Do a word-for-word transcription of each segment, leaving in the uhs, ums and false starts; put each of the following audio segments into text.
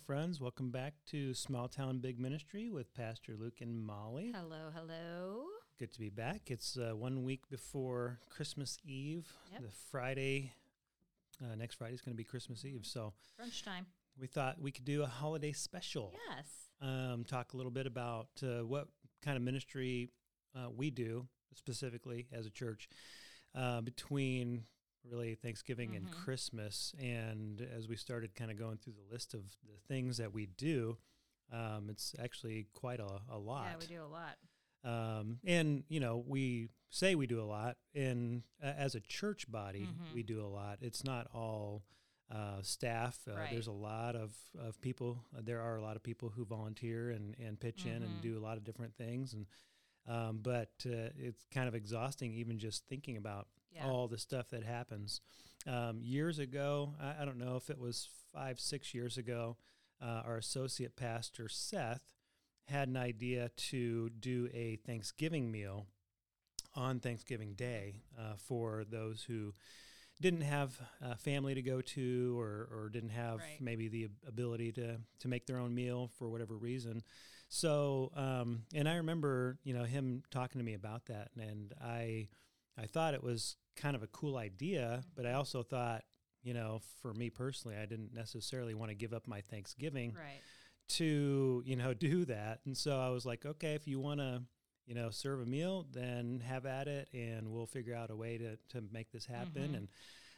my friends. Welcome back to Small Town Big Ministry with Pastor Luke and Molly. Hello, hello. Good to be back. It's uh, one week before Christmas Eve. Yep. The Friday, uh, next Friday is going to be Christmas Eve. So brunch time. We thought we could do a holiday special. Yes. Um, talk a little bit about uh, what kind of ministry uh, we do specifically as a church uh, between really Thanksgiving mm-hmm. and Christmas. And as we started kind of going through the list of the things that we do, um, it's actually quite a, a lot. Yeah, we do a lot. Um, and, you know, we say we do a lot, and uh, as a church body, mm-hmm. we do a lot. It's not all uh, staff. Uh, right. There's a lot of, of people. Uh, there are a lot of people who volunteer and, and pitch mm-hmm. in and do a lot of different things. And um, But uh, it's kind of exhausting even just thinking about yeah. all the stuff that happens. Um, years ago, I, I don't know if it was five, six years ago, uh, our associate pastor, Seth, had an idea to do a Thanksgiving meal on Thanksgiving Day uh, for those who didn't have a family to go to or, or didn't have right. maybe the ability to, to make their own meal for whatever reason. So, um, and I remember, you know, him talking to me about that, and I I thought it was kind of a cool idea, but I also thought, you know, for me personally, I didn't necessarily want to give up my Thanksgiving. Right. to, you know, do that. And so I was like, okay, if you want to, you know, serve a meal, then have at it, and we'll figure out a way to, to make this happen.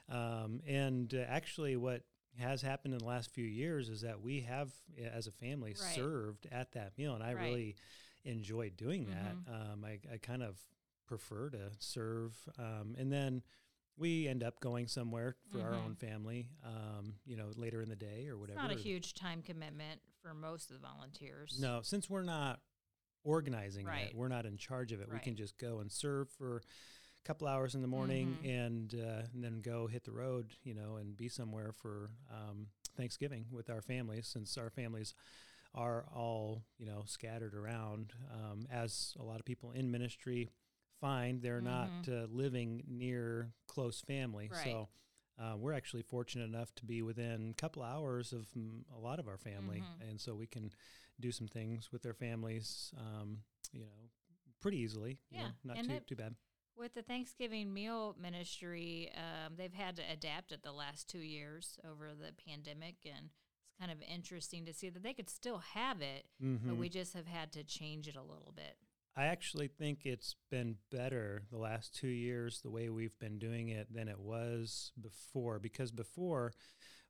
Mm-hmm. And, um, and uh, actually what has happened in the last few years is that we have, as a family, right. served at that meal. And I right. really enjoy doing that. Mm-hmm. Um, I, I kind of prefer to serve. Um, and then we end up going somewhere for mm-hmm. our own family, um, you know, later in the day or whatever. It's not a huge time commitment for most of the volunteers. No, since we're not organizing right. it, we're not in charge of it. Right. We can just go and serve for a couple hours in the morning mm-hmm. and, uh, and then go hit the road, you know, and be somewhere for um, Thanksgiving with our families, since our families are all, you know, scattered around. Um, as a lot of people in ministry find, they're mm-hmm. not uh, living near close family. Right. So uh, we're actually fortunate enough to be within a couple hours of m- a lot of our family. Mm-hmm. And so we can do some things with their families, um, you know, pretty easily. Yeah. You know, not and too it, too bad. With the Thanksgiving meal ministry, um, they've had to adapt it the last two years over the pandemic. And it's kind of interesting to see that they could still have it, mm-hmm. but we just have had to change it a little bit. I actually think it's been better the last two years, the way we've been doing it, than it was before. Because before,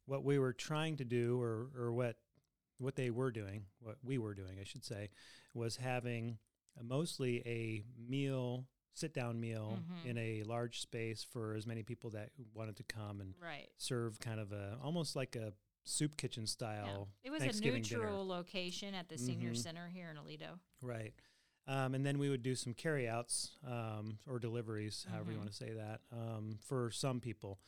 what we were trying to do, or, or what what they were doing, what we were doing, I should say, was having a, mostly a meal, sit-down meal mm-hmm. in a large space for as many people that wanted to come and right. serve kind of a, almost like a soup kitchen style yeah. It was a neutral dinner. Location at the senior mm-hmm. center here in Aledo. Right. Um, and then we would do some carryouts um, or deliveries, however mm-hmm. you want to say that, um, for some people.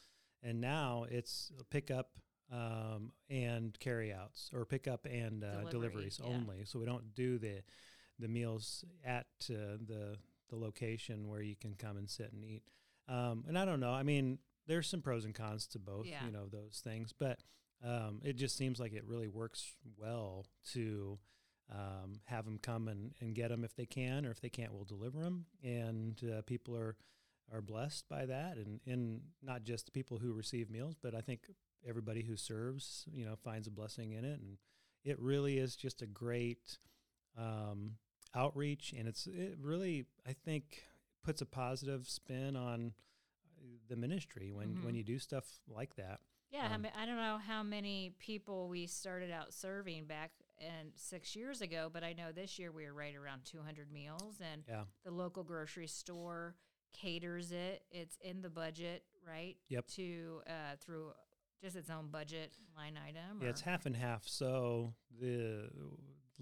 And now it's pickup um, and carryouts, or pickup and uh, Delivery, deliveries yeah. only. So we don't do the the meals at uh, the the location where you can come and sit and eat. Um, and I don't know. I mean, there's some pros and cons to both, yeah. you know, those things. But um, it just seems like it really works well to Um, have them come and, and get them if they can, or if they can't, we'll deliver them. And uh, people are are blessed by that, and, and not just the people who receive meals, but I think everybody who serves, you know, finds a blessing in it. And it really is just a great um, outreach, and it's it really, I think, puts a positive spin on the ministry when, mm-hmm. when you do stuff like that. Yeah, um, I mean, I don't know how many people we started out serving back and six years ago, but I know this year we were right around two hundred meals, and yeah. the local grocery store caters it. It's in the budget, right? Yep. To uh, through just its own budget line item. Or? Yeah, it's half and half. So the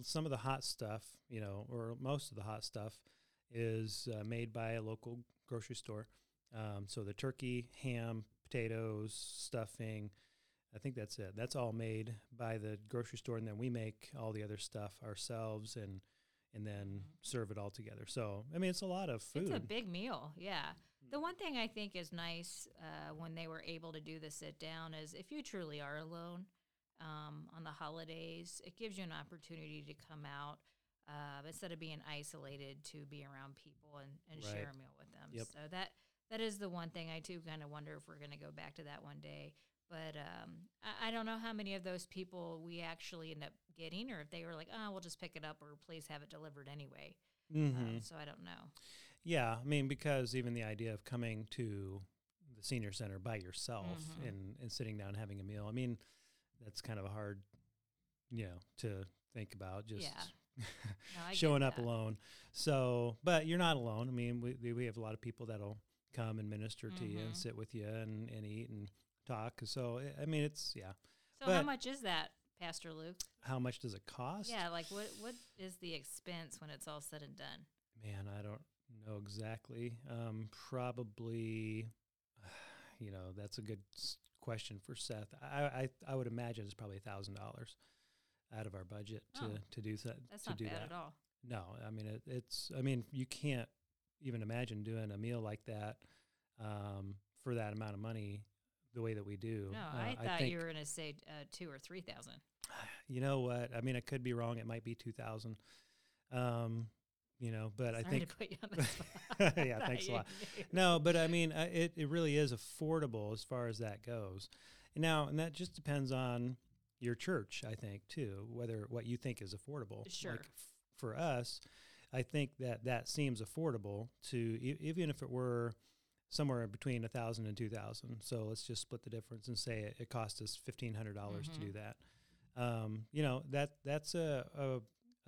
some of the hot stuff, you know, or most of the hot stuff is uh, made by a local grocery store. Um, so the turkey, ham, potatoes, stuffing, I think that's it. That's all made by the grocery store, and then we make all the other stuff ourselves and and then serve it all together. So, I mean, it's a lot of food. It's a big meal, yeah. The one thing I think is nice uh, when they were able to do the sit-down is if you truly are alone, um, on the holidays. It gives you an opportunity to come out uh, instead of being isolated, to be around people and, and right. share a meal with them. Yep. So that that is the one thing I do kind of wonder if we're going to go back to that one day. But um, I, I don't know how many of those people we actually end up getting, or if they were like, oh, we'll just pick it up or please have it delivered anyway. Mm-hmm. Uh, so I don't know. Yeah. I mean, because even the idea of coming to the senior center by yourself mm-hmm. and, and sitting down and having a meal, I mean, that's kind of hard, you know, to think about just yeah. no, showing up alone. So, but you're not alone. I mean, we we have a lot of people that'll come and minister mm-hmm. to you and sit with you and, and eat and talk. So, I mean, it's, yeah. So but, how much is that? Pastor Luke, how much does it cost? Yeah, like what what is the expense when it's all said and done? Man, I don't know exactly. Um, probably, you know, that's a good question for Seth. I I, I would imagine it's probably a thousand dollars out of our budget to oh, to do that. That's to not do bad that. At all. No, I mean it, it's. I mean you can't even imagine doing a meal like that um, for that amount of money. The way that we do. No, uh, I thought I think, you were going to say uh, two or three thousand. You know what? I mean, I could be wrong. It might be two thousand. Um, you know, but Sorry I think. To put you on the spot. Yeah, thanks a lot. Knew. No, but I mean, uh, it it really is affordable as far as that goes. Now, and that just depends on your church, I think, too, whether what you think is affordable. Sure. Like f- for us, I think that that seems affordable to e- even if it were. Somewhere between one thousand dollars and two thousand dollars. So let's just split the difference and say it, it cost us fifteen hundred dollars mm-hmm. to do that. Um, you know, that that's a, a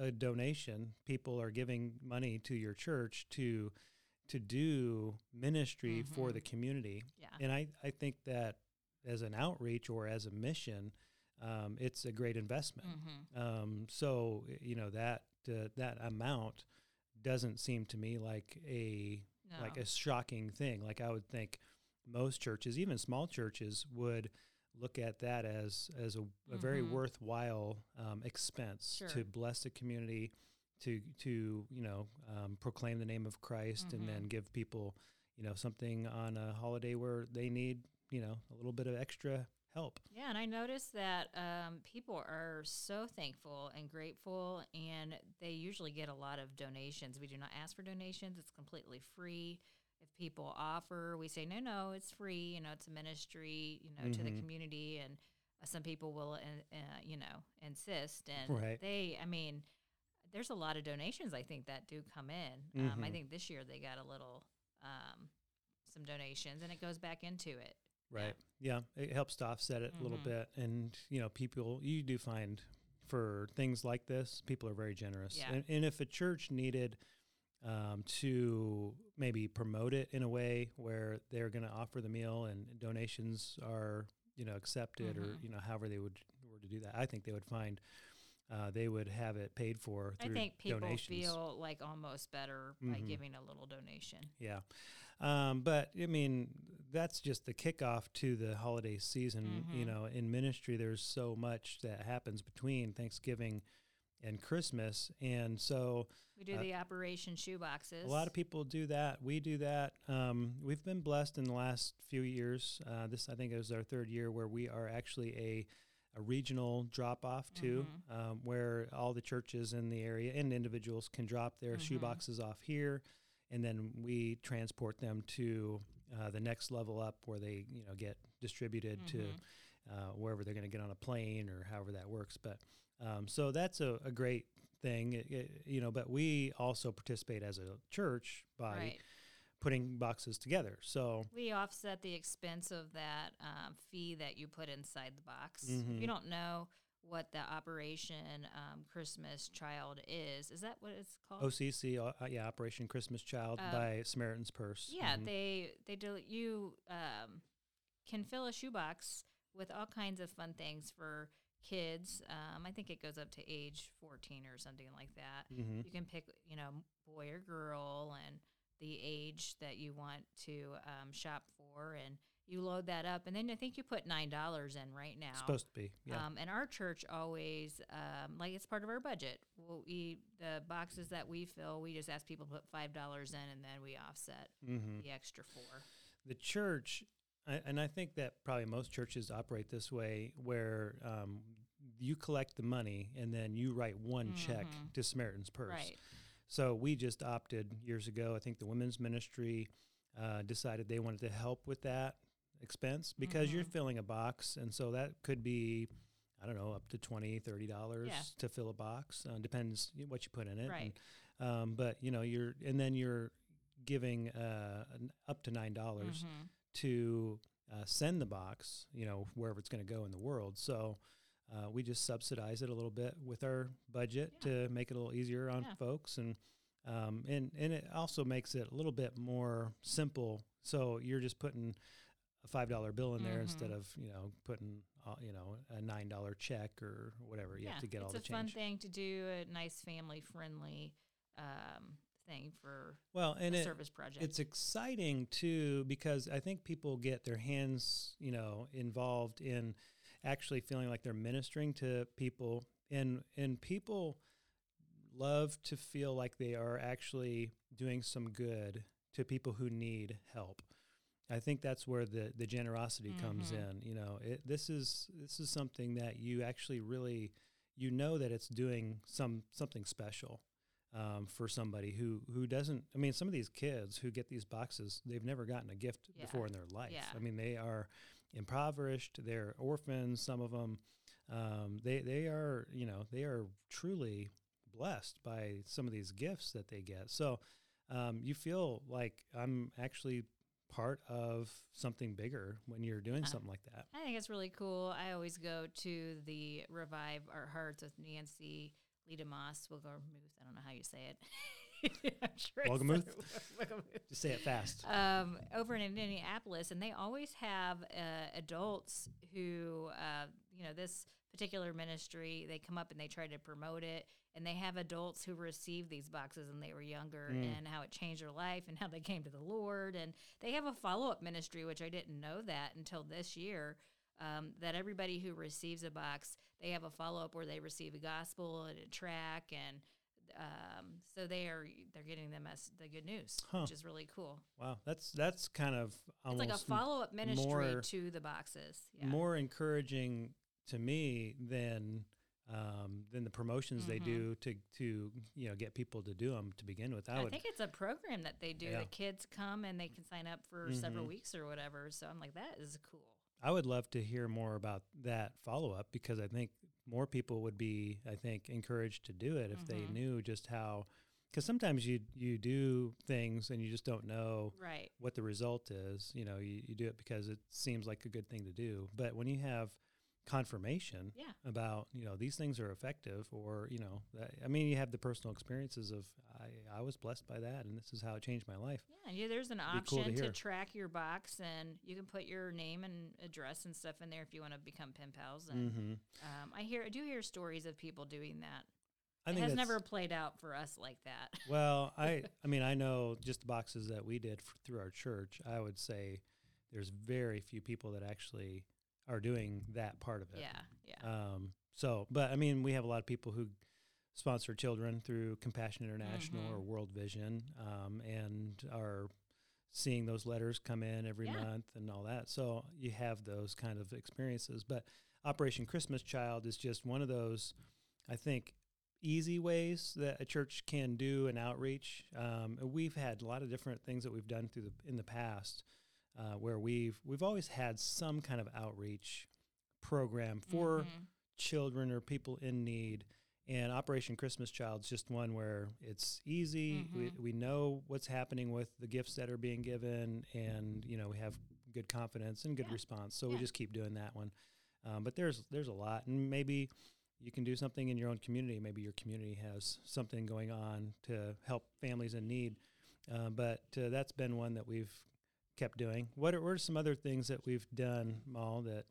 a donation. People are giving money to your church to to do ministry mm-hmm. for the community. Yeah. And I, I think that as an outreach or as a mission, um, it's a great investment. Mm-hmm. Um, so, you know, that uh, that amount doesn't seem to me like a... No. Like a shocking thing. Like I would think most churches, even small churches, would look at that as as a, a mm-hmm. very worthwhile um, expense sure. to bless the community, to to you know um, proclaim the name of Christ, mm-hmm. and then give people you know something on a holiday where they need you know a little bit of extra help. Yeah, and I noticed that um, people are so thankful and grateful, and they usually get a lot of donations. We do not ask for donations. It's completely free. If people offer, we say, no, no, it's free. You know, it's a ministry, you know, mm-hmm. to the community, and uh, some people will, uh, uh, you know, insist. And right. they, I mean, there's a lot of donations, I think, that do come in. Mm-hmm. Um, I think this year they got a little, um, some donations, and it goes back into it. Right. Yeah. It helps to offset it mm-hmm. a little bit. And, you know, people, you do find for things like this, people are very generous. Yeah. And, and if a church needed um, to maybe promote it in a way where they're going to offer the meal and donations are, you know, accepted mm-hmm. or, you know, however they would were to do that, I think they would find uh, they would have it paid for through donations. I think people donations. feel like almost better by mm-hmm. giving a little donation. Yeah. Um, but, I mean, that's just the kickoff to the holiday season. Mm-hmm. You know, in ministry, there's so much that happens between Thanksgiving and Christmas. And so... We do uh, the Operation Shoeboxes. A lot of people do that. We do that. Um, we've been blessed in the last few years. Uh, this, I think, is our third year where we are actually a... a regional drop-off, too, mm-hmm. um, where all the churches in the area and individuals can drop their mm-hmm. shoeboxes off here, and then we transport them to uh, the next level up where they, you know, get distributed mm-hmm. to uh, wherever they're going to get on a plane or however that works. But um, so that's a, a great thing, it, it, you know, but we also participate as a church by... Right. putting boxes together. So we offset the expense of that um, fee that you put inside the box. Mm-hmm. If you don't know what the Operation um, Christmas Child is. Is that what it's called? O C C, uh, yeah, Operation Christmas Child um, by Samaritan's Purse. Yeah, mm-hmm. they they do. You um, can fill a shoebox with all kinds of fun things for kids. Um, I think it goes up to age fourteen or something like that. Mm-hmm. You can pick, you know, boy or girl, and the age that you want to um, shop for, and you load that up, and then I think you put nine dollars in right now. It's supposed to be, yeah. Um, and our church always, um, like it's part of our budget. We'll we the boxes that we fill, we just ask people to put five dollars in, and then we offset mm-hmm. the extra four. The church, and I think that probably most churches operate this way, where um, you collect the money and then you write one mm-hmm. check to Samaritan's Purse. Right. So we just opted years ago, I think the women's ministry uh, decided they wanted to help with that expense because mm-hmm. you're filling a box. And so that could be, I don't know, up to twenty dollars, thirty dollars yeah. to fill a box. Uh, depends what you put in it. Right. And, um, but, you know, you're and then you're giving uh, an, up to nine dollars mm-hmm. to uh, send the box, you know, wherever it's going to go in the world. So uh, we just subsidize it a little bit with our budget yeah. to make it a little easier on yeah. folks. And, um, and, and it also makes it a little bit more simple. So you're just putting a five dollar bill in there mm-hmm. instead of, you know, putting, uh, you know, a nine dollar check or whatever. You yeah, have to get all the change. It's a fun thing to do, a nice family-friendly um, thing for well, and a it, service project. It's exciting, too, because I think people get their hands, you know, involved in actually feeling like they're ministering to people. And and people love to feel like they are actually doing some good to people who need help. I think that's where the, the generosity mm-hmm. comes in. You know, it, this is this is something that you actually really, you know, that it's doing some something special um, for somebody who, who doesn't. I mean, some of these kids who get these boxes, they've never gotten a gift yeah. before in their life. Yeah. I mean, they are impoverished. They're orphans. Some of them, um, they they are you know they are truly blessed by some of these gifts that they get. So um, you feel like I'm actually part of something bigger when you're doing yeah. something like that. I think it's really cool. I always go to the Revive Our Hearts with Nancy Leigh DeMoss Wilgermuth. I don't know how you say it. I'm sure Wilgermuth? Just say it fast. Um, over in Indianapolis, and they always have uh, adults who, uh, you know, this particular ministry, they come up and they try to promote it, and they have adults who received these boxes and they were younger mm. and how it changed their life and how they came to the Lord. And they have a follow-up ministry, which I didn't know that until this year, um, that everybody who receives a box, they have a follow-up where they receive a gospel and a track, and um, so they are they're getting them as the good news, huh. which is really cool. Wow, that's that's kind of almost it's like a follow-up ministry more, to the boxes. Yeah. More encouraging to me than um, than the promotions mm-hmm. they do to to you know get people to do them to begin with. I, I would, think it's a program that they do. Yeah. The kids come and they can sign up for mm-hmm. several weeks or whatever. So I'm like, that is cool. I would love to hear more about that follow up because I think more people would be I think encouraged to do it if mm-hmm. they knew just how. Because sometimes you you do things and you just don't know right. what the result is. You know, you, you do it because it seems like a good thing to do. But when you have confirmation yeah. about, you know, these things are effective or, you know, that, I mean, you have the personal experiences of I, I was blessed by that and this is how it changed my life. Yeah, yeah there's an It'd option cool to, to track your box and you can put your name and address and stuff in there if you want to become pen pals. And mm-hmm. um, I hear I do hear stories of people doing that. I it think has never played out for us like that. Well, I, I mean, I know just the boxes that we did for, through our church, I would say there's very few people that actually are doing that part of it. Yeah, yeah. Um, so, but I mean, we have a lot of people who sponsor children through Compassion International mm-hmm. or World Vision um, and are seeing those letters come in every yeah. month and all that. So you have those kind of experiences. But Operation Christmas Child is just one of those, I think, easy ways that a church can do an outreach. Um, we've had a lot of different things that we've done through the, in the past Uh, where we've we've always had some kind of outreach program for mm-hmm. children or people in need, and Operation Christmas Child is just one where it's easy. Mm-hmm. We, we know what's happening with the gifts that are being given, and you know we have good confidence and good yeah. response. So yeah. we just keep doing that one. Um, but there's there's a lot, and maybe you can do something in your own community. Maybe your community has something going on to help families in need. Uh, but uh, that's been one that we've kept doing. What are, what are some other things that we've done, Mal, that...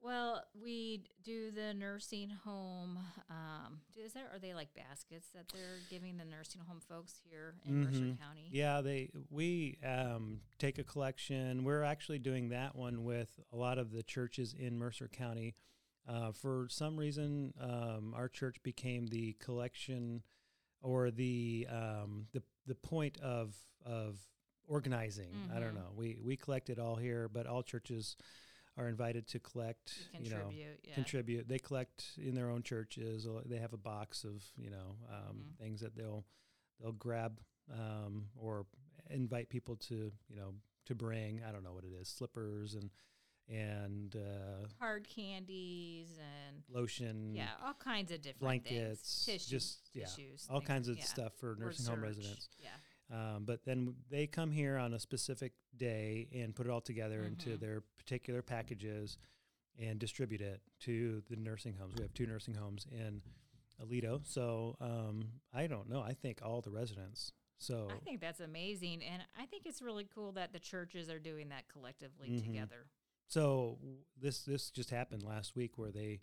Well, we do the nursing home. Um, is there, are they like baskets that they're giving the nursing home folks here in mm-hmm. Mercer County? Yeah, they we um, take a collection. We're actually doing that one with a lot of the churches in Mercer County. Uh, for some reason, um, our church became the collection or the um, the the point of of organizing. Mm-hmm. I don't know. We we collect it all here, but all churches are invited to collect, contribute, you know, yeah. contribute. They collect in their own churches. They have a box of, you know, um, mm-hmm. things that they'll they'll grab um, or invite people to, you know, to bring. I don't know what it is, slippers and and uh, hard candies and lotion. Yeah, all kinds of different blankets, things. Tissue, just, yeah, tissues, all things, kinds of yeah. stuff for nursing Research. home residents. Yeah. Um, but then they come here on a specific day and put it all together mm-hmm. into their particular packages and distribute it to the nursing homes. We have two nursing homes in Aledo. So um, I don't know. I think all the residents. So I think that's amazing. And I think it's really cool that the churches are doing that collectively mm-hmm. together. So this this just happened last week where they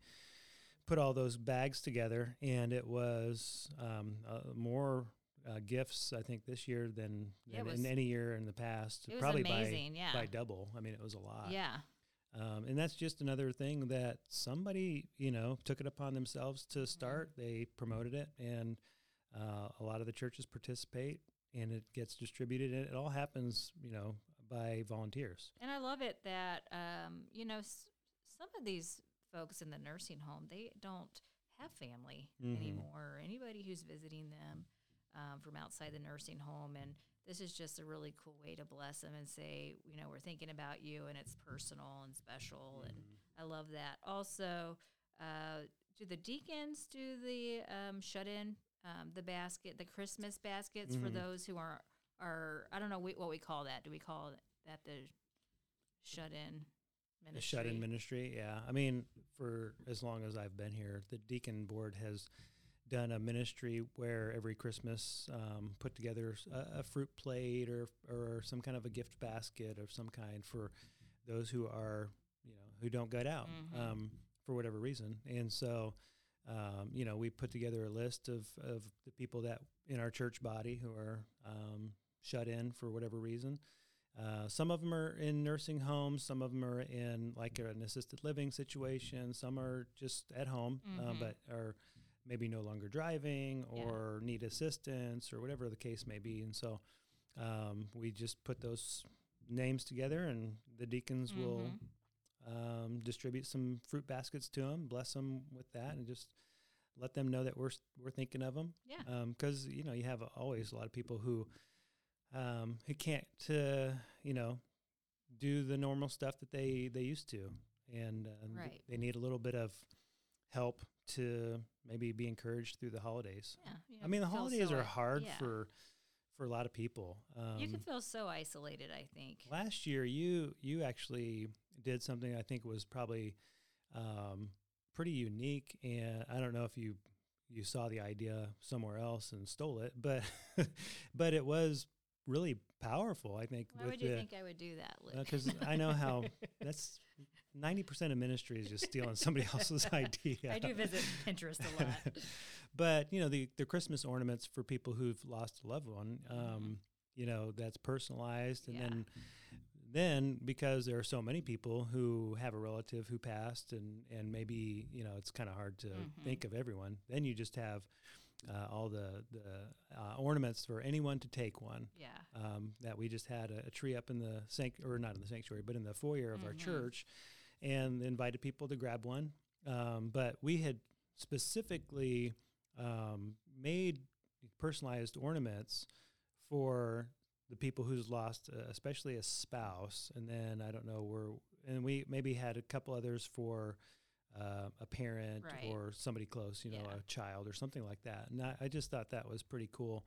put all those bags together, and it was um, uh, more... Uh, gifts, I think, this year than, than was, in any year in the past. It was probably amazing, by, yeah. by double. I mean, it was a lot. Yeah. Um, and that's just another thing that somebody, you know, took it upon themselves to start. Mm-hmm. They promoted it, and uh, a lot of the churches participate, and it gets distributed, and it all happens, you know, by volunteers. And I love it that, um, you know, s- some of these folks in the nursing home, they don't have family mm-hmm. anymore, or anybody who's visiting them. Um, from outside the nursing home, and this is just a really cool way to bless them and say, you know, we're thinking about you, and it's personal and special, mm-hmm. and I love that. Also, uh, do the deacons do the um, shut-in, um, the basket, the Christmas baskets mm-hmm. for those who are, are I don't know what we call that. Do we call that the shut-in ministry? The shut-in ministry, yeah. I mean, for as long as I've been here, the deacon board has done a ministry where every Christmas um, put together a, a fruit plate or or some kind of a gift basket of some kind for those who are, you know, who don't get out mm-hmm. um, for whatever reason. And so, um, you know, we put together a list of, of the people that in our church body who are um, shut in for whatever reason. Uh, some of them are in nursing homes. Some of them are in like an assisted living situation. Some are just at home, mm-hmm. uh, but are maybe no longer driving or yeah. need assistance or whatever the case may be. And so um, we just put those names together, and the deacons mm-hmm. will um, distribute some fruit baskets to them, bless them with that, and just let them know that we're we're thinking of them. Yeah. Um, 'cause, you know, you have always a lot of people who um, who can't, uh, you know, do the normal stuff that they, they used to. And uh, right. they need a little bit of help to maybe be encouraged through the holidays. Yeah, you know, I mean, the holidays so, are hard yeah. for for a lot of people. Um, you can feel so isolated, I think. Last year, you you actually did something I think was probably um, pretty unique, and I don't know if you you saw the idea somewhere else and stole it, but but it was really powerful, I think. Why would you the, think I would do that, Luke? Because uh, I know how that's ninety percent of ministry is just stealing somebody else's idea. I do visit Pinterest a lot. But, you know, the, the Christmas ornaments for people who've lost a loved one, um, you know, that's personalized. And yeah. then then because there are so many people who have a relative who passed and, and maybe, you know, it's kind of hard to mm-hmm. think of everyone, then you just have... Uh, all the the uh, ornaments for anyone to take one. Yeah. Um, that we just had a, a tree up in the sanctuary, or not in the sanctuary, but in the foyer of mm-hmm. our church, and invited people to grab one. Um, but we had specifically um, made personalized ornaments for the people who's lost, uh, especially a spouse, and then I don't know we're and we maybe had a couple others for. Uh, a parent right. or somebody close, you know, yeah. a child or something like that. And I, I just thought that was pretty cool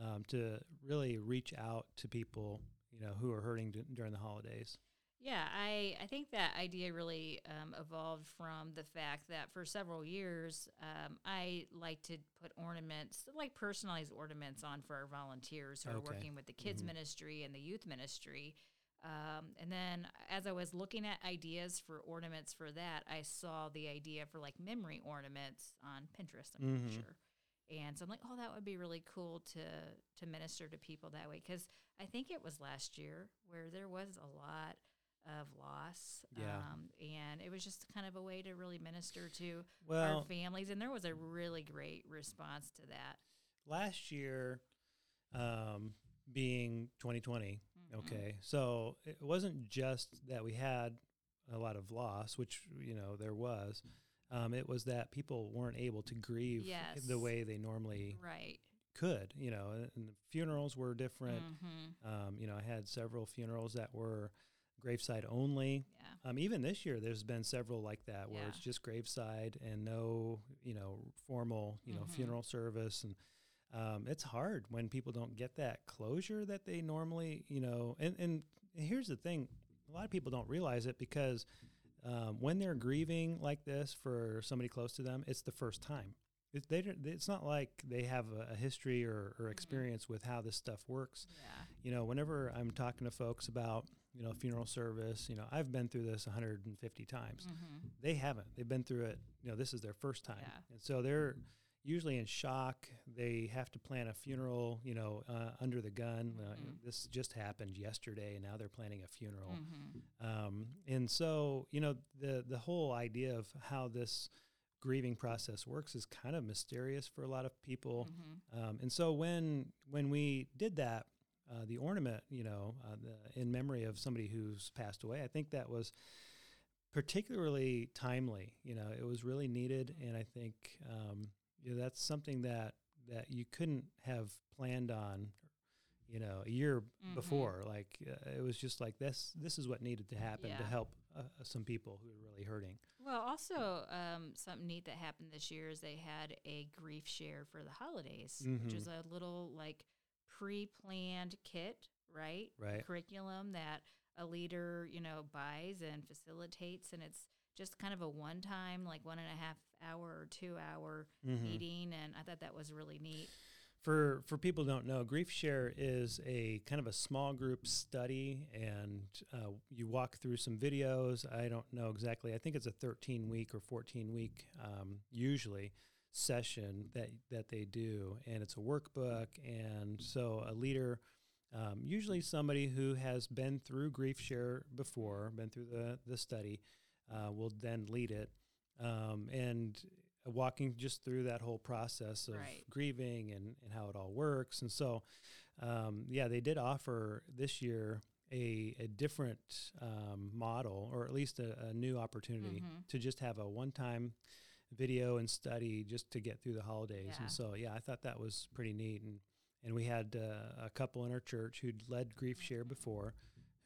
um, to really reach out to people, you know, who are hurting d- during the holidays. Yeah, I, I think that idea really um, evolved from the fact that for several years um, I like to put ornaments, like personalized ornaments on for our volunteers who okay. are working with the kids mm-hmm. ministry and the youth ministry. Um, and then as I was looking at ideas for ornaments for that, I saw the idea for like memory ornaments on Pinterest, I'm mm-hmm. pretty sure. And so I'm like, oh, that would be really cool to, to minister to people that way. Because I think it was last year where there was a lot of loss. Yeah. Um, and it was just kind of a way to really minister to well, our families. And there was a really great response to that. Last year, um, being twenty twenty, okay, so it wasn't just that we had a lot of loss, which, you know, there was, um, it was that people weren't able to grieve yes. the way they normally right. could, you know, and the funerals were different. Mm-hmm. Um, you know, I had several funerals that were graveside only. Yeah. Um, even this year, there's been several like that where yeah. it's just graveside and no, you know, formal, you mm-hmm. know, funeral service. And um, it's hard when people don't get that closure that they normally, you know, and, and here's the thing. A lot of people don't realize it because um, when they're grieving like this for somebody close to them, it's the first time. It, they don't, it's not like they have a, a history or, or experience mm-hmm. with how this stuff works. Yeah. You know, whenever I'm talking to folks about, you know, funeral service, you know, I've been through this one hundred fifty times. Mm-hmm. They haven't. They've been through it. You know, this is their first time. Yeah. And so they're usually in shock. They have to plan a funeral, you know, uh, under the gun. Mm-hmm. Uh, this just happened yesterday, and now they're planning a funeral. Mm-hmm. Um, and so, you know, the the whole idea of how this grieving process works is kind of mysterious for a lot of people. Mm-hmm. Um, and so when, when we did that, uh, the ornament, you know, uh, the, in memory of somebody who's passed away, I think that was particularly timely. You know, it was really needed. Mm-hmm. And I think, um, you know, that's something that, that you couldn't have planned on, you know, a year mm-hmm. before. Like, uh, it was just like this, this is what needed to happen yeah. to help uh, some people who are really hurting. Well, also um, something neat that happened this year is they had a grief share for the holidays, mm-hmm. which was a little like pre-planned kit, right? Right. Curriculum that a leader, you know, buys and facilitates. And it's just kind of a one-time, like one and a half hour or two hour mm-hmm. meeting. And I thought that was really neat. For for people who don't know, Grief Share is a kind of a small group study, and uh, you walk through some videos. I don't know exactly. I think it's a thirteen-week or fourteen-week, um, usually, session that, that they do, and it's a workbook. And so a leader, um, usually somebody who has been through Grief Share before, been through the, the study, uh, will then lead it. Um, and... walking just through that whole process of right. grieving and, and how it all works. And so, um, yeah, they did offer this year a, a different um, model, or at least a, a new opportunity mm-hmm. to just have a one-time video and study just to get through the holidays. Yeah. And so, yeah, I thought that was pretty neat. And, and we had uh, a couple in our church who'd led Grief Share before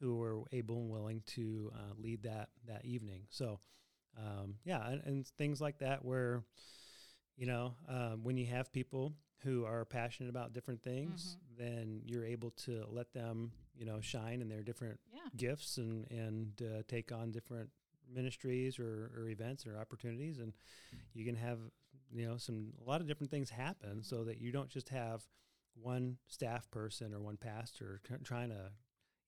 who were able and willing to uh, lead that, that evening. So, Um, yeah, and, and things like that where, you know, um, when you have people who are passionate about different things, mm-hmm. then you're able to let them, you know, shine in their different yeah. gifts and, and uh, take on different ministries or, or events or opportunities. And you can have, you know, some a lot of different things happen so that you don't just have one staff person or one pastor t- trying to,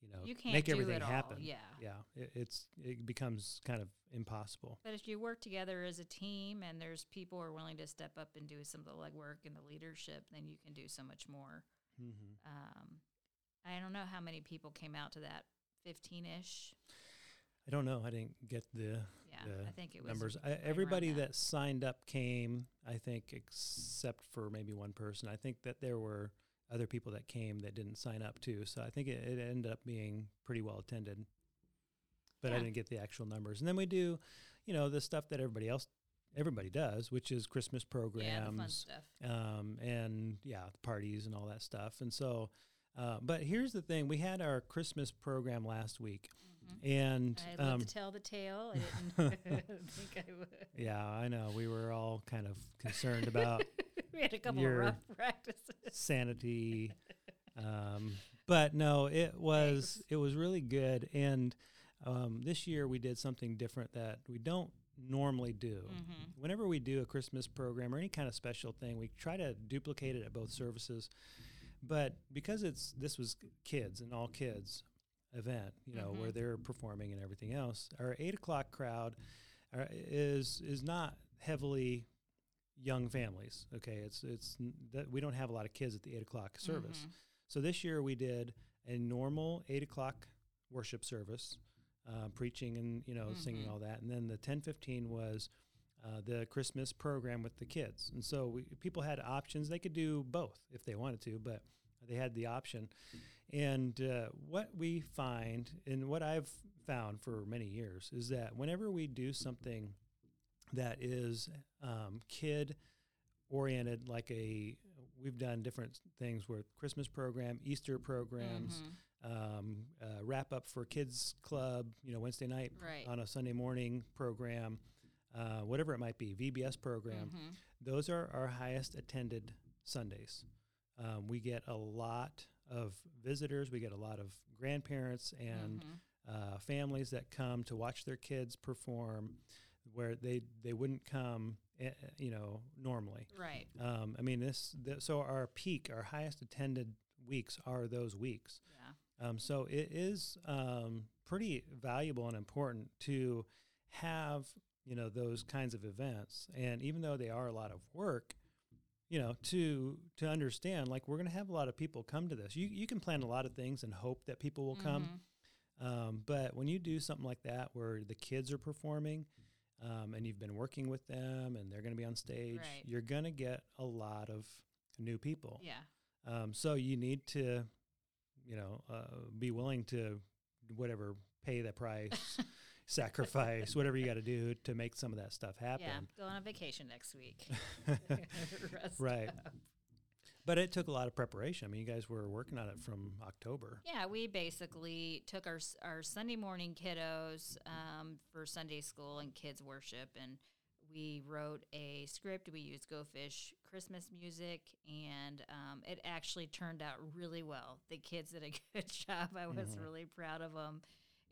you know, you can't make everything happen. Yeah. Yeah. It, it's, it becomes kind of impossible. But if you work together as a team and there's people who are willing to step up and do some of the legwork and the leadership, then you can do so much more. Mm-hmm. Um, I don't know how many people came out to that, fifteen-ish. I don't know. I didn't get the, yeah, the I think it was numbers. I, everybody that. that signed up came, I think, except for maybe one person. I think that there were other people that came that didn't sign up too. So I think it, it ended up being pretty well attended, but yeah. I didn't get the actual numbers. And then we do, you know, the stuff that everybody else, everybody does, which is Christmas programs, yeah, the fun stuff. um, and yeah, the parties and all that stuff. And so, uh, but here's the thing. We had our Christmas program last week mm-hmm. and I'd um, love to tell the tale. I didn't think I would. Yeah, I know. We were all kind of concerned about we had a couple of rough practices. Sanity. Um, but no, it was Thanks. it was really good. And um, this year we did something different that we don't normally do. Mm-hmm. Whenever we do a Christmas program or any kind of special thing, we try to duplicate it at both services. But because it's this was kids, an all kids event, you know, mm-hmm. where they're performing and everything else, our eight o'clock crowd are, is is not heavily young families. Okay. It's, it's that we don't have a lot of kids at the eight o'clock service. Mm-hmm. So this year we did a normal eight o'clock worship service, uh, preaching and, you know, mm-hmm. singing all that. And then the ten fifteen was, uh, the Christmas program with the kids. And so we, people had options. They could do both if they wanted to, but they had the option. And uh, what we find, and what I've found for many years, is that whenever we do something that is um, kid-oriented, like a, we've done different things with Christmas program, Easter programs, mm-hmm. um, uh, wrap-up for kids club, you know, Wednesday night right. on a Sunday morning program, uh, whatever it might be, V B S program, mm-hmm. those are our highest attended Sundays. Um, we get a lot of visitors, we get a lot of grandparents and mm-hmm. uh, families that come to watch their kids perform, where they, they wouldn't come, you know, normally. Right. Um, I mean, this, the, so our peak, our highest attended weeks are those weeks. Yeah. Um, so it is um, pretty valuable and important to have, you know, those kinds of events. And even though they are a lot of work, you know, to to understand, like, we're going to have a lot of people come to this. You you can plan a lot of things and hope that people will mm-hmm. come. Um, but when you do something like that where the kids are performing um, and you've been working with them and they're going to be on stage, right. you're going to get a lot of new people. Yeah. Um, so you need to, you know, uh, be willing to whatever, pay the price, sacrifice, whatever you got to do to make some of that stuff happen. Yeah, go on a vacation next week. Right. Up. But it took a lot of preparation. I mean, you guys were working on it from October. Yeah, we basically took our our Sunday morning kiddos um, for Sunday school and kids worship, and we wrote a script. We used Go Fish Christmas music, and um, it actually turned out really well. The kids did a good job. I was mm-hmm. really proud of them.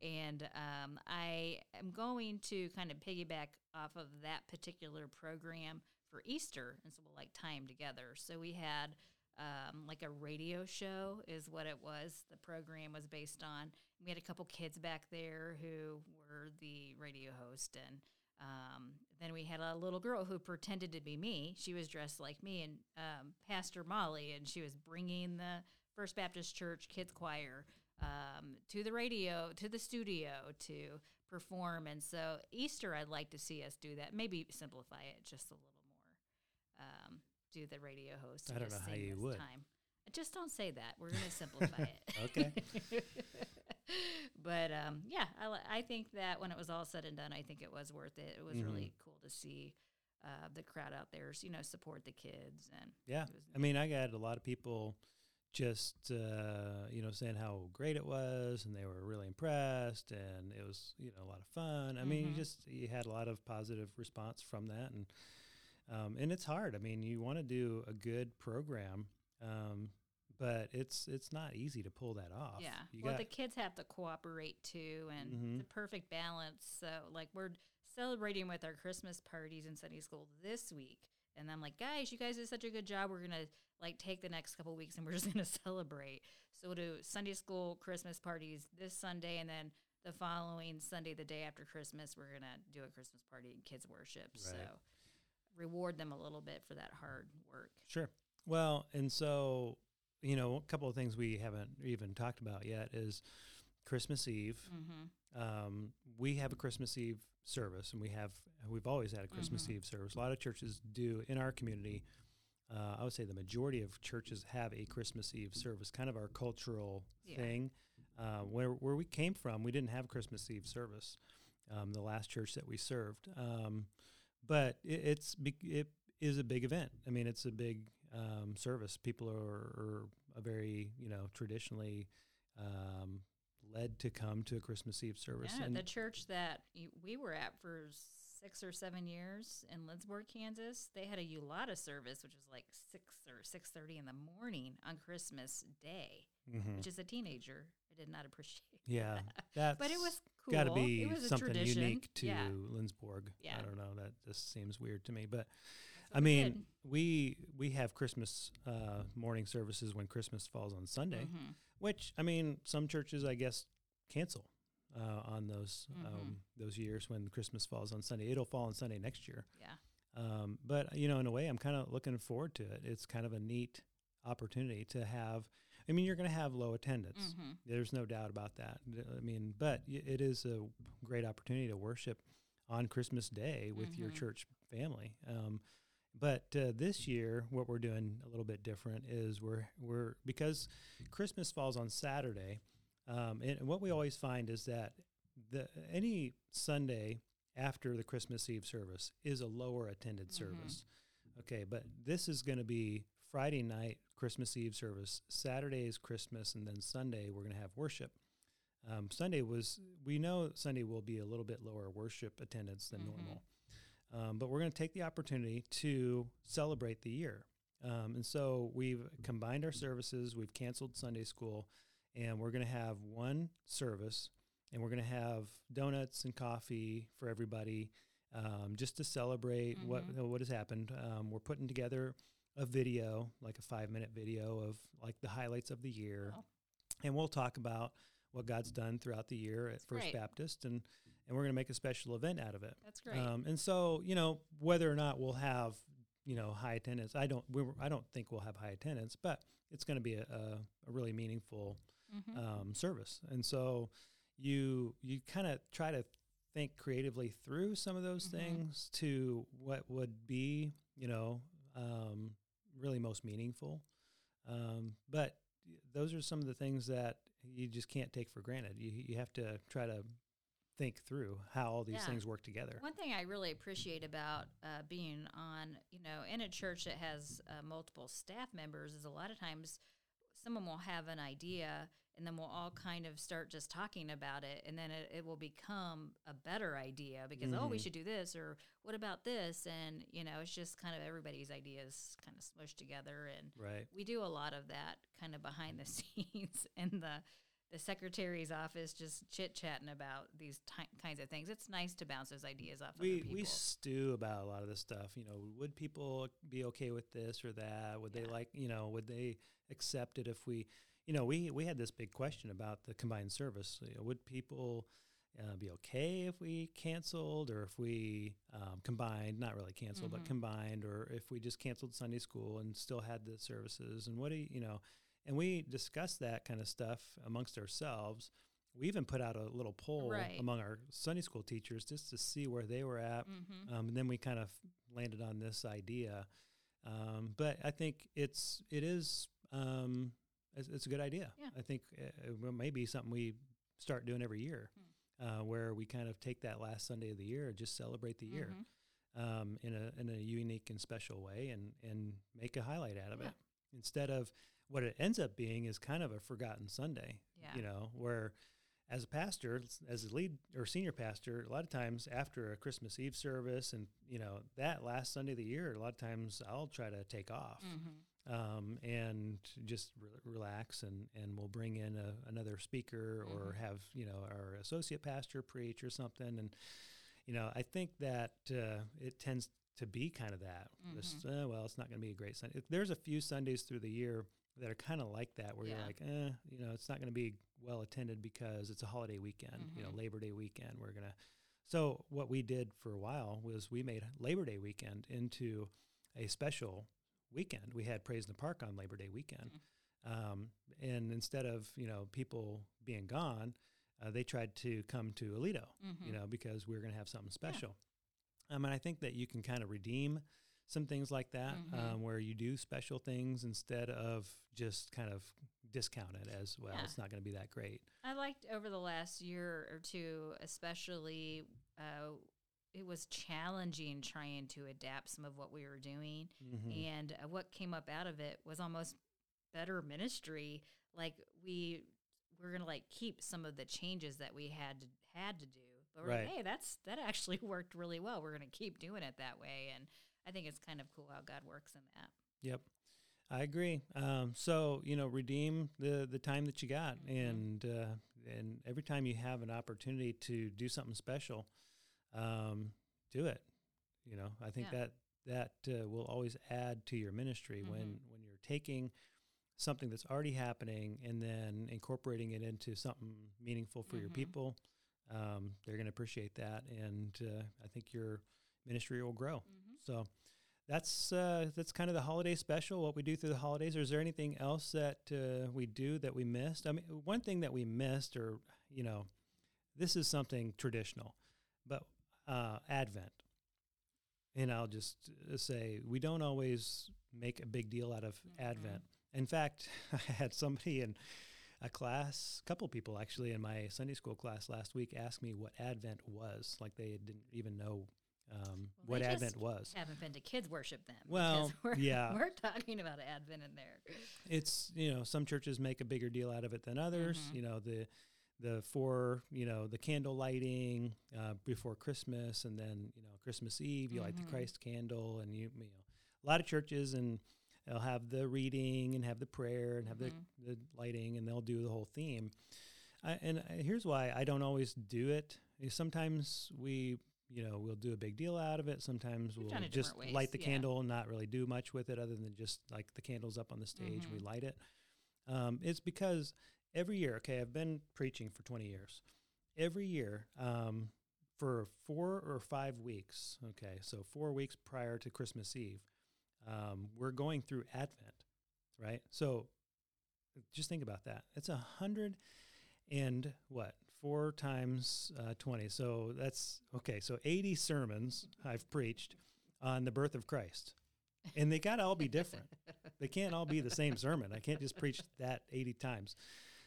And um, I am going to kind of piggyback off of that particular program for Easter. And so we'll, like, tie them together. So we had, um, like, a radio show is what it was. The program was based on. We had a couple kids back there who were the radio host. And um, then we had a little girl who pretended to be me. She was dressed like me, and um, Pastor Molly. And she was bringing the First Baptist Church Kids Choir Um, to the radio, to the studio, to perform. And so Easter, I'd like to see us do that. Maybe simplify it just a little more. Um, do the radio host. I don't know how you would. Time. Just don't say that. We're going to simplify it. Okay. But, um, yeah, I, I think that when it was all said and done, I think it was worth it. It was mm-hmm. really cool to see uh, the crowd out there, you know, support the kids. And yeah. I mean, I got a lot of people just, uh, you know, saying how great it was, and they were really impressed, and it was, you know, a lot of fun. I mm-hmm. mean, you just, you had a lot of positive response from that. And, um, and it's hard. I mean, you want to do a good program, um, but it's, it's not easy to pull that off. Yeah. You well, got, the kids have to cooperate too, and mm-hmm. the perfect balance. So, like, we're celebrating with our Christmas parties in Sunday school this week. And I'm like, guys, you guys did such a good job. We're going to, like, take the next couple of weeks, and we're just going to celebrate. So we'll do Sunday school Christmas parties this Sunday, and then the following Sunday, the day after Christmas, we're going to do a Christmas party and kids worship. Right. So reward them a little bit for that hard work. Sure. Well, and so, you know, a couple of things we haven't even talked about yet is Christmas Eve. Mm-hmm. Um, we have a Christmas Eve service, and we have we've always had a Christmas mm-hmm. Eve service. A lot of churches do in our community. Uh, I would say the majority of churches have a Christmas Eve service, kind of our cultural yeah. thing. Uh, where where we came from, we didn't have Christmas Eve service. Um, the last church that we served, um, but it, it's it is a big event. I mean, it's a big um, service. People are, are a very you know traditionally. Um, led to come to a Christmas Eve service. Yeah, and the church that we were at for six or seven years in Lindsborg, Kansas, they had a Eulada service, which was like six or six thirty in the morning on Christmas Day, mm-hmm. which, as a teenager, I did not appreciate. Yeah, that. That's but it was cool. Got to be it was something tradition. unique to yeah. Lindsborg. Yeah. I don't know. That just seems weird to me. But, I mean, good. we we have Christmas uh, morning services when Christmas falls on Sunday. Mm-hmm. Which, I mean, some churches, I guess, cancel uh, on those mm-hmm. um, those years when Christmas falls on Sunday. It'll fall on Sunday next year. Yeah. Um, but, you know, in a way, I'm kind of looking forward to it. It's kind of a neat opportunity to have. I mean, you're going to have low attendance. Mm-hmm. There's no doubt about that. I mean, but it is a great opportunity to worship on Christmas Day with mm-hmm. your church family. Um, But uh, this year, what we're doing a little bit different is we're we're because Christmas falls on Saturday, um, and what we always find is that the any Sunday after the Christmas Eve service is a lower attended mm-hmm. service. Okay, but this is going to be Friday night Christmas Eve service, Saturday is Christmas, and then Sunday we're going to have worship. Um, Sunday was we know Sunday will be a little bit lower worship attendance than mm-hmm. normal. Um, but we're going to take the opportunity to celebrate the year. Um, and so we've combined our services, we've canceled Sunday school, and we're going to have one service, and we're going to have donuts and coffee for everybody um, just to celebrate mm-hmm. what what has happened. Um, we're putting together a video, like a five-minute video of like the highlights of the year, wow. and we'll talk about what God's done throughout the year at First Baptist, and, and we're going to make a special event out of it. That's great. Um, and so, you know, whether or not we'll have, you know, high attendance, I don't, we I don't think we'll have high attendance, but it's going to be a, a, a really meaningful mm-hmm. um, service. And so you, you kind of try to think creatively through some of those mm-hmm. things to what would be, you know, um, really most meaningful. Um, but those are some of the things that you just can't take for granted. You you have to try to think through how all these yeah. things work together. One thing I really appreciate about uh, being on, you know, in a church that has uh, multiple staff members is a lot of times someone will have an idea and then we'll all kind of start just talking about it. And then it, it will become a better idea because, mm-hmm. oh, we should do this or what about this? And, you know, it's just kind of everybody's ideas kind of smushed together. And right. we do a lot of that kind of behind the scenes in the the secretary's office, just chit-chatting about these ty- kinds of things. It's nice to bounce those ideas off we, other people. We stew about a lot of this stuff. You know, would people be okay with this or that? Would yeah. they like, you know, would they accept it if we, you know, we, we had this big question about the combined service. You know, would people uh, be okay if we canceled or if we um, combined, not really canceled, mm-hmm. but combined, or if we just canceled Sunday school and still had the services? And what do you, you know, and we discussed that kind of stuff amongst ourselves. We even put out a little poll right. among our Sunday school teachers just to see where they were at. Mm-hmm. Um, and then we kind of landed on this idea. Um, but I think it's, it is, um, it's, it's a good idea. Yeah. I think it may be something we start doing every year hmm. uh, where we kind of take that last Sunday of the year and just celebrate the mm-hmm. year um, in a in a unique and special way and, and make a highlight out of yeah. it. Instead of what it ends up being is kind of a forgotten Sunday, yeah. you know, where as a pastor, as a lead or senior pastor, a lot of times after a Christmas Eve service and, you know, that last Sunday of the year, a lot of times I'll try to take off mm-hmm. um, and just re- relax and, and we'll bring in a, another speaker mm-hmm. or have, you know, our associate pastor preach or something. And, you know, I think that uh, it tends to be kind of that, mm-hmm. this, uh, well, it's not going to be a great Sunday. There's a few Sundays through the year that are kind of like that, where yeah. you're like, eh, you know, it's not going to be well attended because it's a holiday weekend, mm-hmm. you know, Labor Day weekend. We're going to, so what we did for a while was we made Labor Day weekend into a special weekend. We had Praise in the Park on Labor Day weekend. Mm-hmm. Um, and instead of, you know, people being gone, uh, they tried to come to Aledo, mm-hmm. you know, because we were going to have something special. Yeah. Um, and I think that you can kind of redeem some things like that, mm-hmm. um, where you do special things instead of just kind of discount it as, well, yeah. it's not going to be that great. I liked over the last year or two, especially, uh, it was challenging trying to adapt some of what we were doing. Mm-hmm. And uh, what came up out of it was almost better ministry. Like we we're going to like keep some of the changes that we had to, had to do. But we're right. like, hey, that's, that actually worked really well. We're going to keep doing it that way. And I think it's kind of cool how God works in that. Yep. I agree. Um, so, you know, redeem the, the time that you got. Mm-hmm. And uh, and every time you have an opportunity to do something special, um, do it. You know, I think yeah. that that uh, will always add to your ministry mm-hmm. when, when you're taking something that's already happening and then incorporating it into something meaningful for mm-hmm. your people. Um, they're going to appreciate that. And uh, I think you're... ministry will grow. Mm-hmm. So that's uh, that's kind of the holiday special, what we do through the holidays. Or is there anything else that uh, we do that we missed? I mean, one thing that we missed or, you know, this is something traditional, but uh, Advent. And I'll just say, we don't always make a big deal out of mm-hmm. Advent. In fact, I had somebody in a class, a couple people actually in my Sunday school class last week asked me what Advent was, like they didn't even know um, well, what Advent was. Haven't been to kids worship then. Well, we're, yeah. We're talking about Advent in there. It's, you know, some churches make a bigger deal out of it than others. Mm-hmm. You know, the the four, you know, the candle lighting uh, before Christmas, and then, you know, Christmas Eve, you mm-hmm. light the Christ candle, and you, you know, a lot of churches and they'll have the reading and have the prayer and have mm-hmm. the, the lighting, and they'll do the whole theme. I, and I, here's why I don't always do it. Sometimes we, you know, we'll do a big deal out of it. Sometimes We've we'll just light the yeah. candle and not really do much with it other than just like the candle's up on the stage, mm-hmm. we light it. Um, it's because every year, okay, I've been preaching for twenty years. Every year um, for four or five weeks, okay, so four weeks prior to Christmas Eve, Um, we're going through Advent, right? So just think about that. It's a hundred and what? Four times uh, twenty. So that's, okay, so eighty sermons I've preached on the birth of Christ. And they got to all be different. They can't all be the same sermon. I can't just preach that eighty times.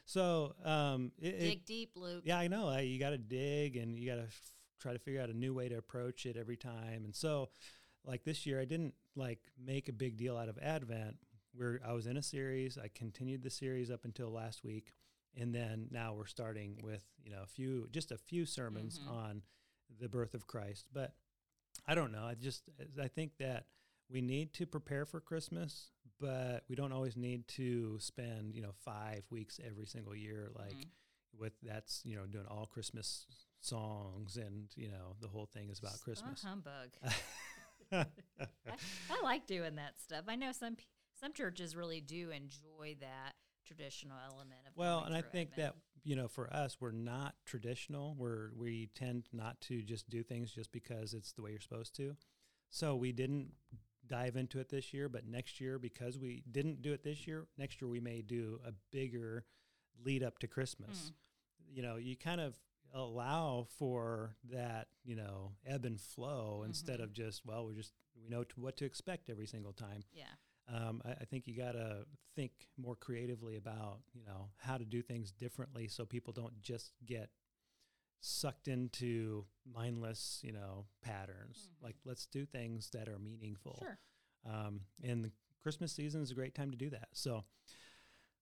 So um, it, dig it, deep, Luke. Yeah, I know. I, you got to dig, and you got to f- try to figure out a new way to approach it every time. And so like this year, I didn't like make a big deal out of Advent. Where I was in a series, I continued the series up until last week, and then now we're starting with, you know, a few, just a few sermons mm-hmm. on the birth of Christ. But I don't know. I just I think that we need to prepare for Christmas, but we don't always need to spend, you know, five weeks every single year like mm-hmm. with that's you know doing all Christmas songs, and you know the whole thing is about it's Christmas. A humbug. I, I like doing that stuff. I know some some churches really do enjoy that traditional element of well, and I think Advent. That you know, for us, we're not traditional. We're we tend not to just do things just because it's the way you're supposed to. So we didn't dive into it this year, but next year, because we didn't do it this year, next year we may do a bigger lead up to Christmas. Mm. You know, you kind of allow for that, you know, ebb and flow mm-hmm. instead of just, well, we're just, we know to what to expect every single time. Yeah. Um, I, I think you got to think more creatively about, you know, how to do things differently so people don't just get sucked into mindless, you know, patterns. Mm-hmm. Like, let's do things that are meaningful. Sure. Um, and the Christmas season is a great time to do that. So,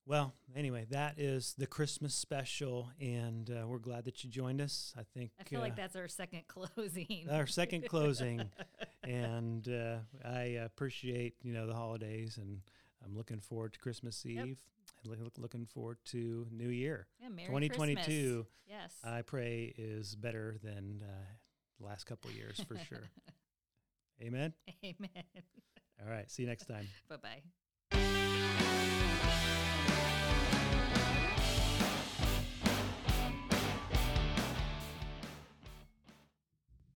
well, anyway, that is the Christmas special, and uh, we're glad that you joined us. I think I feel uh, like that's our second closing. Our second closing, and uh, I appreciate you know the holidays, and I'm looking forward to Christmas Eve. Yep. Look, look, looking forward to New Year. Yeah, Merry twenty twenty-two. Christmas. Yes, I pray is better than uh, the last couple of years for sure. Amen. Amen. All right. See you next time. Bye bye.